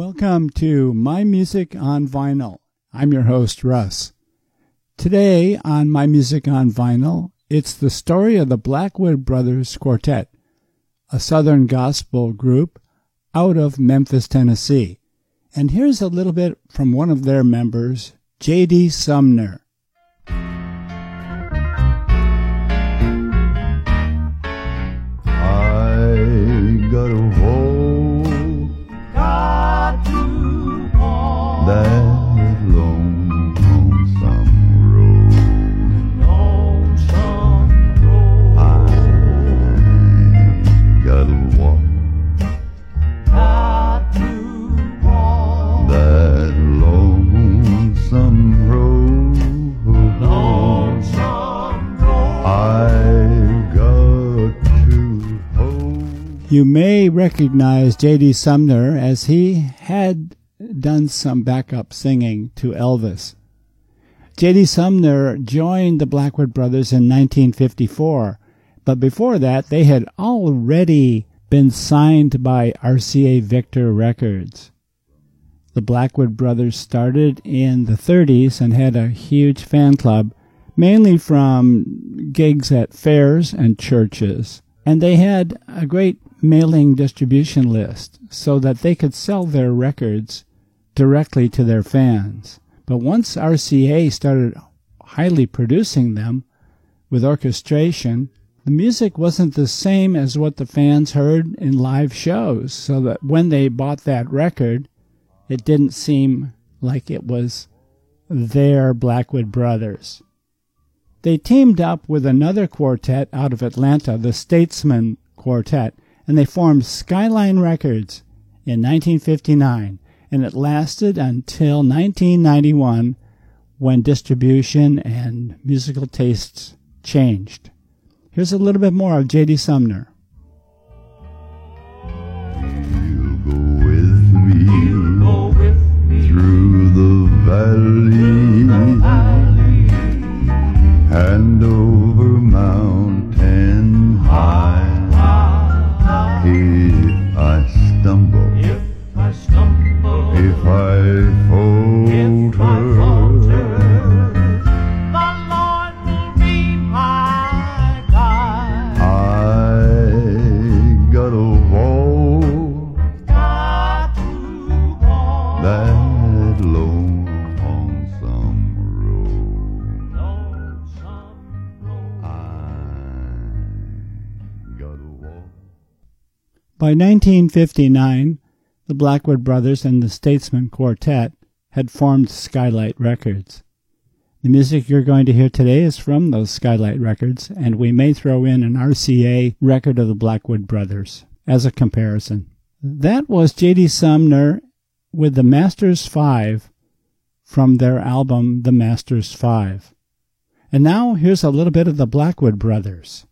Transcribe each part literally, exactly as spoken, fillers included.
Welcome to My Music on Vinyl. I'm your host, Russ. Today on My Music on Vinyl, it's the story of the Blackwood Brothers Quartet, a Southern gospel group out of Memphis, Tennessee. And here's a little bit from one of their members, J D. Sumner. I got a hole got to fall that long, lonesome road. Lonesome road. I got a walk got to fall that lonesome road. Lonesome road. I You may recognize J D. Sumner as he had done some backup singing to Elvis. J D. Sumner joined the Blackwood Brothers in nineteen fifty-four, but before that they had already been signed by R C A Victor Records. The Blackwood Brothers started in the thirties and had a huge fan club, mainly from gigs at fairs and churches. And they had a great mailing distribution list so that they could sell their records directly to their fans. But once R C A started highly producing them with orchestration, the music wasn't the same as what the fans heard in live shows, so that when they bought that record, it didn't seem like it was their Blackwood Brothers. They teamed up with another quartet out of Atlanta, the Statesman Quartet, and they formed Skyline Records in nineteen fifty-nine, and it lasted until nineteen ninety-one, when distribution and musical tastes changed. Here's a little bit more of J D. Sumner. You'll go with me, You'll go with me through the valley. The valley. And over mountain high, if I stumble, if I stumble, if I falter, the Lord will be my guide. I got a wall, got to wall that long. By nineteen fifty-nine, the Blackwood Brothers and the Statesman Quartet had formed Skylight Records. The music you're going to hear today is from those Skylight Records, and we may throw in an R C A record of the Blackwood Brothers as a comparison. That was J D. Sumner with the Masters Five from their album The Masters Five. And now here's a little bit of the Blackwood Brothers.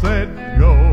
Said go.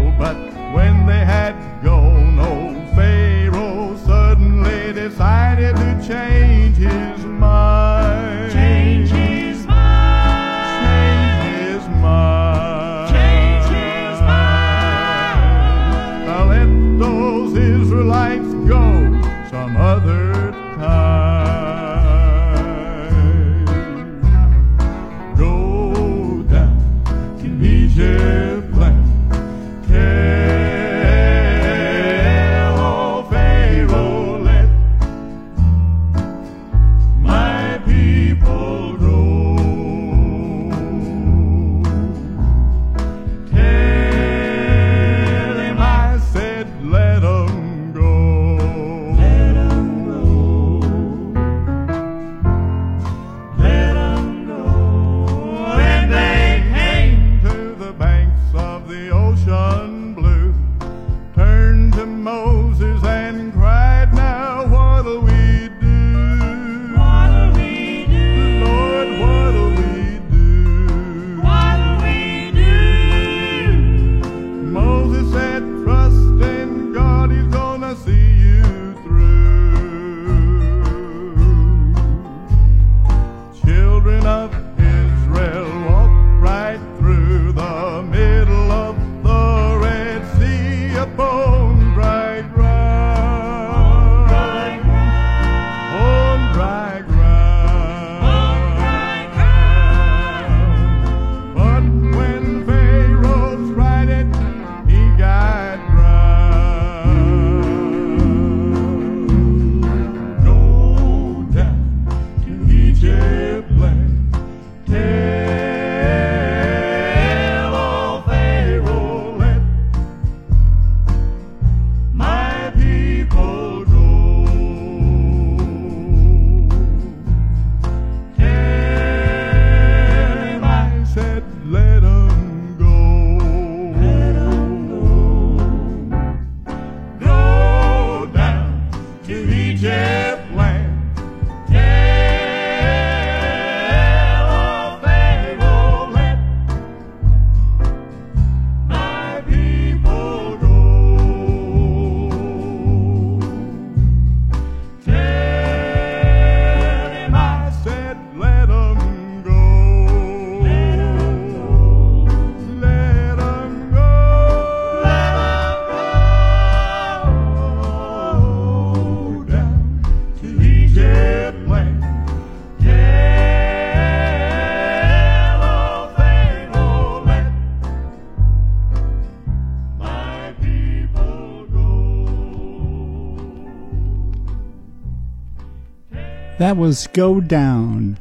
That was Go Down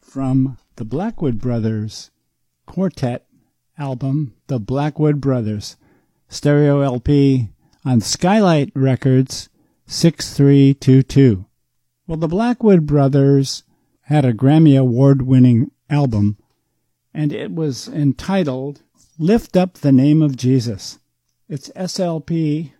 from the Blackwood Brothers Quartet album, The Blackwood Brothers, stereo L P on Skylight Records, six three two two. Well, the Blackwood Brothers had a Grammy Award-winning album, and it was entitled Lift Up the Name of Jesus. It's S L P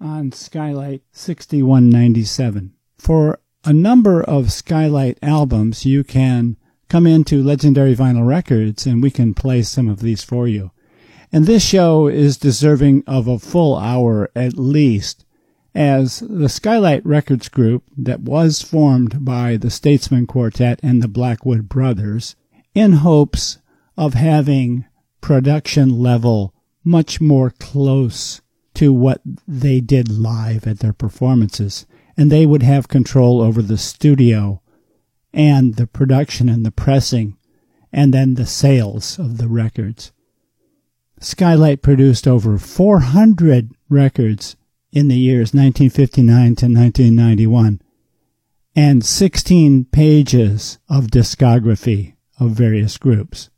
on Skylight sixty-one ninety-seven. For a number of Skylight albums, you can come into Legendary Vinyl Records, and we can play some of these for you. And this show is deserving of a full hour at least, as the Skylight Records group that was formed by the Statesman Quartet and the Blackwood Brothers in hopes of having production level much more close to what they did live at their performances, and they would have control over the studio and the production and the pressing and then the sales of the records. Skylight produced over four hundred records in the years nineteen fifty-nine to nineteen ninety-one, and sixteen pages of discography of various groups.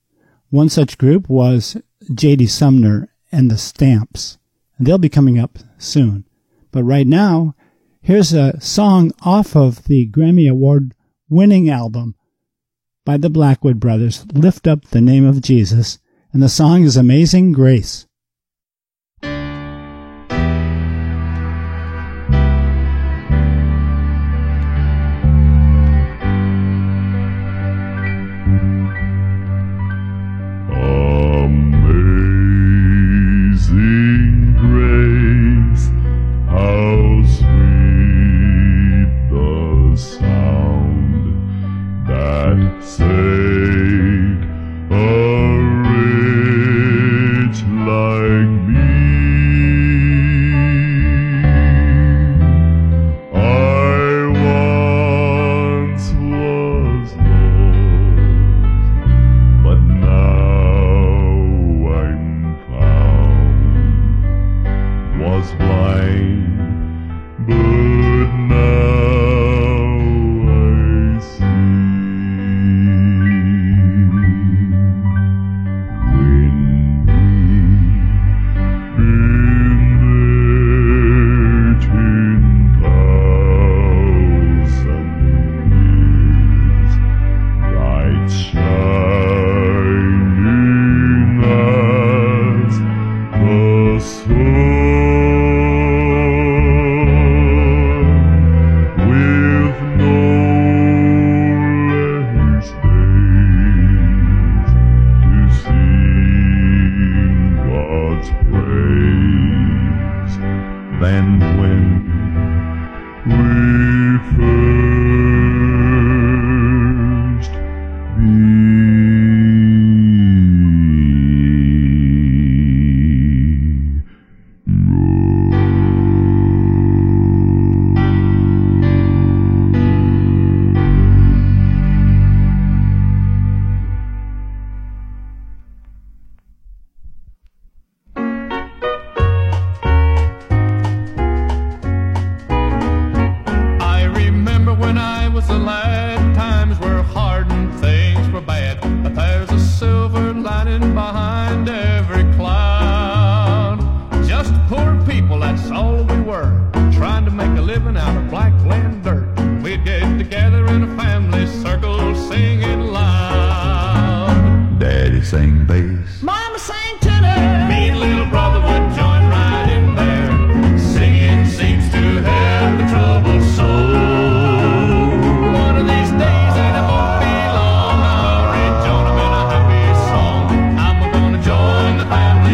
One such group was J D. Sumner and the Stamps. They'll be coming up soon. But right now, here's a song off of the Grammy Award-winning album by the Blackwood Brothers, Lift Up the Name of Jesus, and the song is Amazing Grace.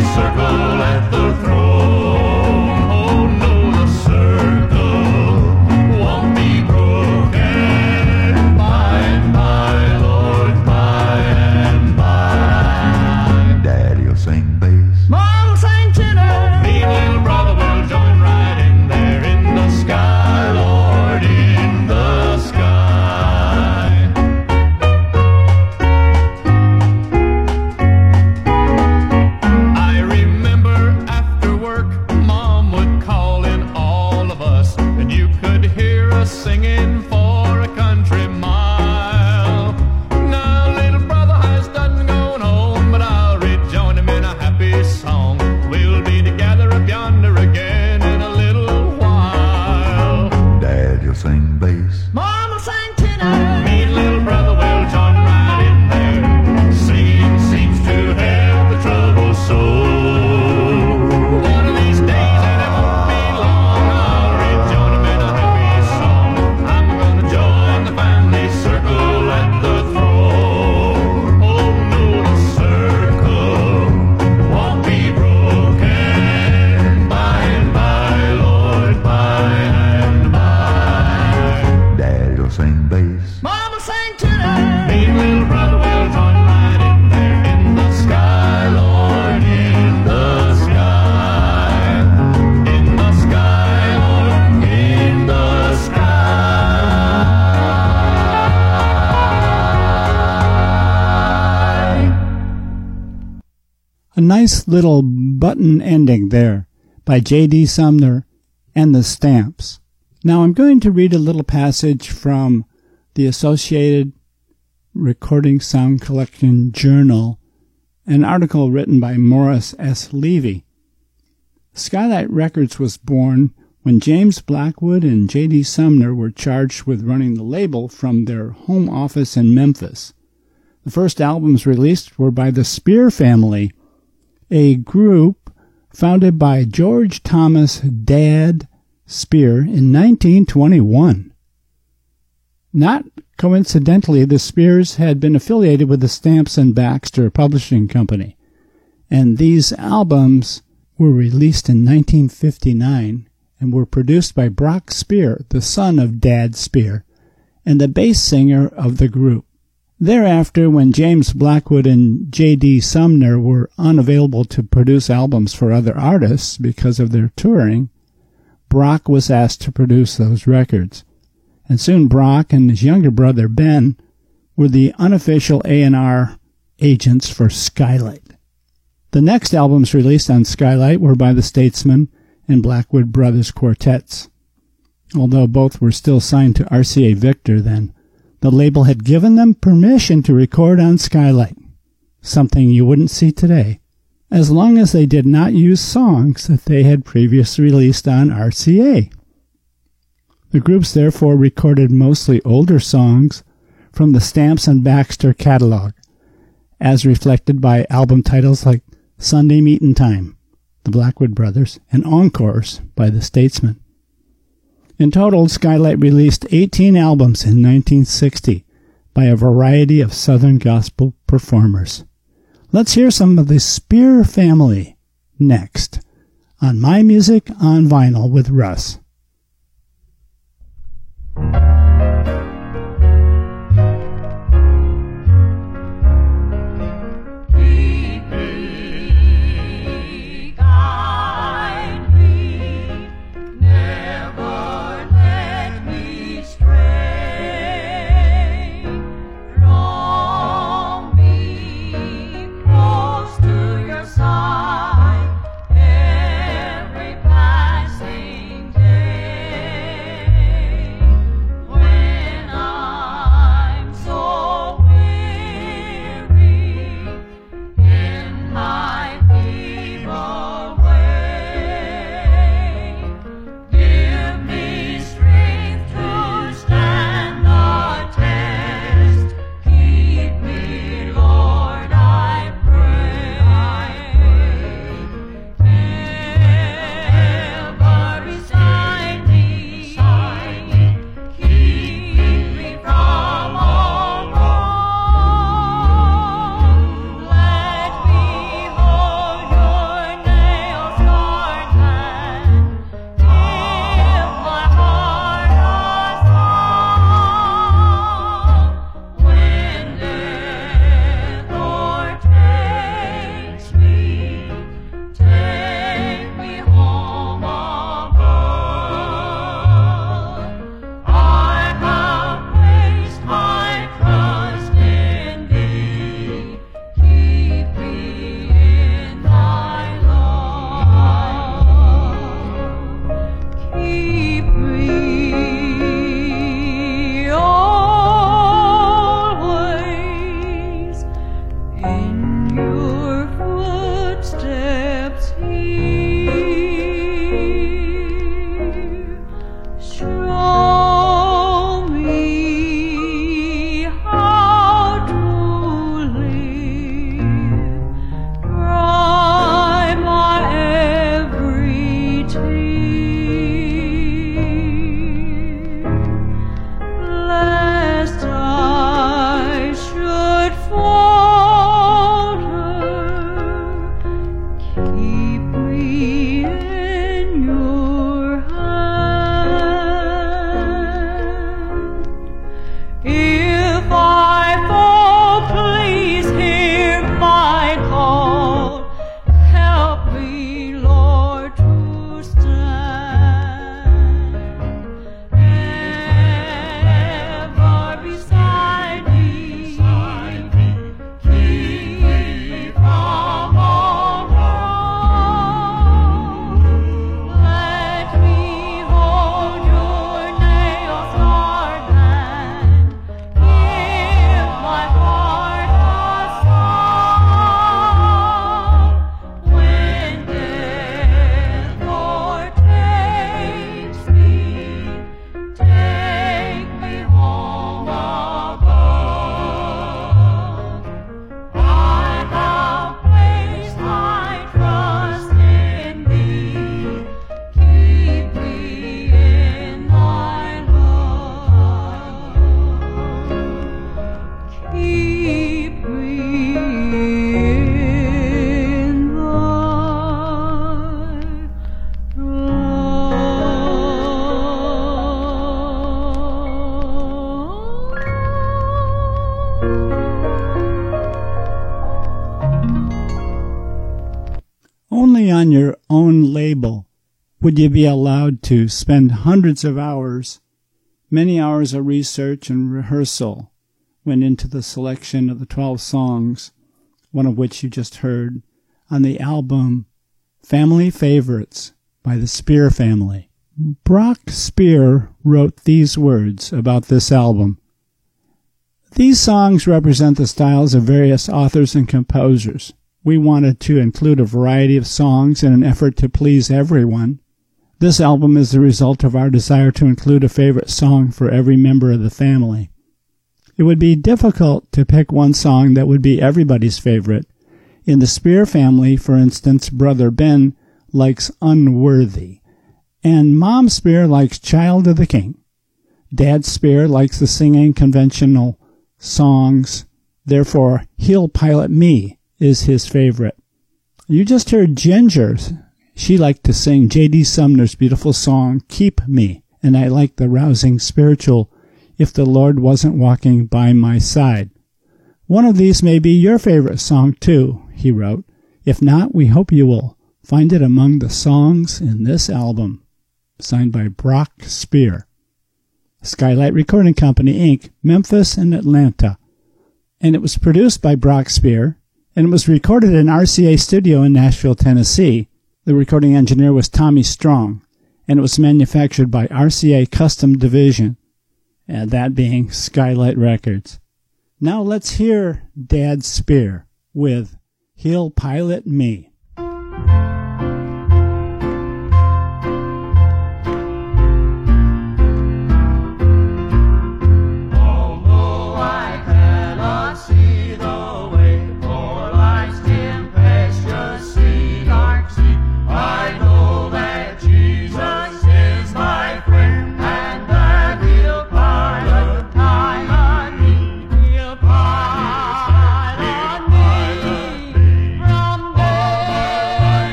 Circle at the throne, oh no, the circle nice little button ending there by J D. Sumner and the Stamps. Now I'm going to read a little passage from the Associated Recording Sound Collection Journal, an article written by Morris S. Levy. Skylight Records was born when James Blackwood and J D. Sumner were charged with running the label from their home office in Memphis. The first albums released were by the Speer Family, a group founded by George Thomas Dad Speer in nineteen twenty-one. Not coincidentally, the Speers had been affiliated with the Stamps and Baxter Publishing Company, and these albums were released in nineteen fifty-nine and were produced by Brock Speer, the son of Dad Speer, and the bass singer of the group. Thereafter, when James Blackwood and J D. Sumner were unavailable to produce albums for other artists because of their touring, Brock was asked to produce those records. And soon Brock and his younger brother, Ben, were the unofficial A and R agents for Skylight. The next albums released on Skylight were by the Statesman and Blackwood Brothers Quartets. Although both were still signed to R C A Victor then, the label had given them permission to record on Skylight, something you wouldn't see today, as long as they did not use songs that they had previously released on R C A. The groups therefore recorded mostly older songs from the Stamps and Baxter catalog, as reflected by album titles like Sunday Meetin' Time, the Blackwood Brothers, and Encores by the Statesman. In total, Skylight released eighteen albums in nineteen sixty by a variety of Southern gospel performers. Let's hear some of the Speer Family next on My Music on Vinyl with Russ. Every passing day. own label, would you be allowed to spend hundreds of hours, many hours of research and rehearsal, went into the selection of the twelve songs, one of which you just heard, on the album Family Favorites by the Speer Family. Brock Speer wrote these words about this album. These songs represent the styles of various authors and composers. We wanted to include a variety of songs in an effort to please everyone. This album is the result of our desire to include a favorite song for every member of the family. It would be difficult to pick one song that would be everybody's favorite. In the Speer Family, for instance, Brother Ben likes Unworthy, and Mom Speer likes Child of the King. Dad Speer likes the singing conventional songs, therefore He'll Pilot Me is his favorite. You just heard Ginger. She liked to sing J D Sumner's beautiful song, Keep Me, and I like the rousing spiritual, If the Lord Wasn't Walking by My Side. One of these may be your favorite song, too, he wrote. If not, we hope you will find it among the songs in this album. Signed by Brock Speer. Skylight Recording Company, Incorporated, Memphis and Atlanta. And it was produced by Brock Speer, and it was recorded in R C A Studio in Nashville, Tennessee. The recording engineer was Tommy Strong, and it was manufactured by R C A Custom Division, and that being Skylight Records. Now let's hear Dad Speer with He'll Pilot Me. Bye.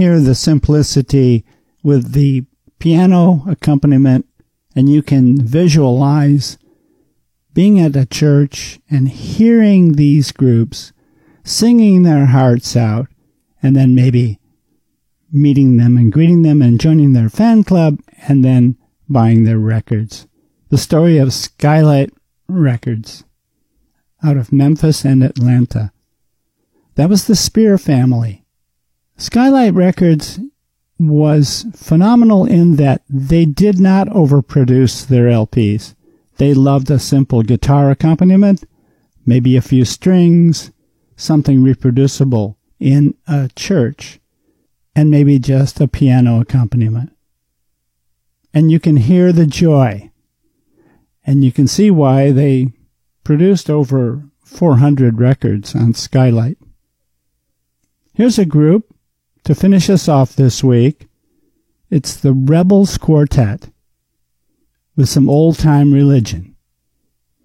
hear the simplicity with the piano accompaniment, and you can visualize being at a church and hearing these groups singing their hearts out, and then maybe meeting them and greeting them and joining their fan club and then buying their records. The story of Skylight Records out of Memphis and Atlanta. That was the Speer family. Skylight Records was phenomenal in that they did not overproduce their L Ps. They loved a simple guitar accompaniment, maybe a few strings, something reproducible in a church, and maybe just a piano accompaniment. And you can hear the joy, and you can see why they produced over four hundred records on Skylight. Here's a group to finish us off this week. It's the Rebels Quartet with some old-time religion.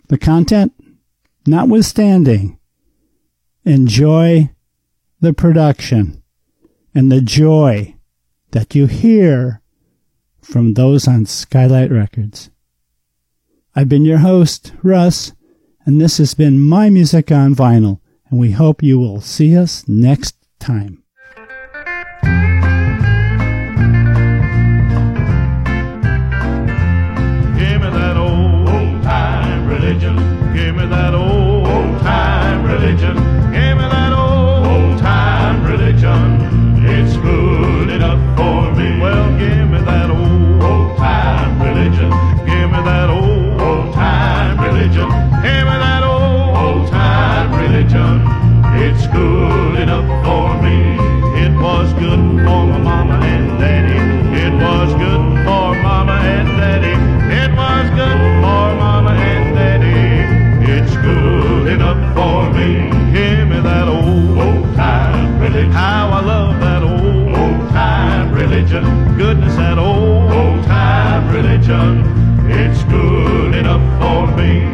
The content, notwithstanding, enjoy the production and the joy that you hear from those on Skylight Records. I've been your host, Russ, and this has been My Music on Vinyl, and we hope you will see us next time. Give me that old, old time religion. Give me that old, old time religion. Give me that old, old time religion. It's good enough for me. Well, give me that old, old time religion. Give me that old, old time religion. Give me that old, old time religion. It's good enough for me. It was good for my mama and daddy. It was good for mama and daddy. It was good for mama and daddy. It's good enough for me. Give me that old, old time religion. How I love that old, old time religion. Goodness, that old, old time religion. It's good enough for me.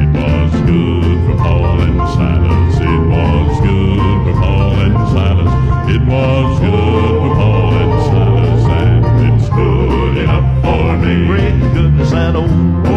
It was good for Paul and Silas. It was good for Paul and Silas. It was good for Paul and Silas, and it's good enough for me. Great goodness, that old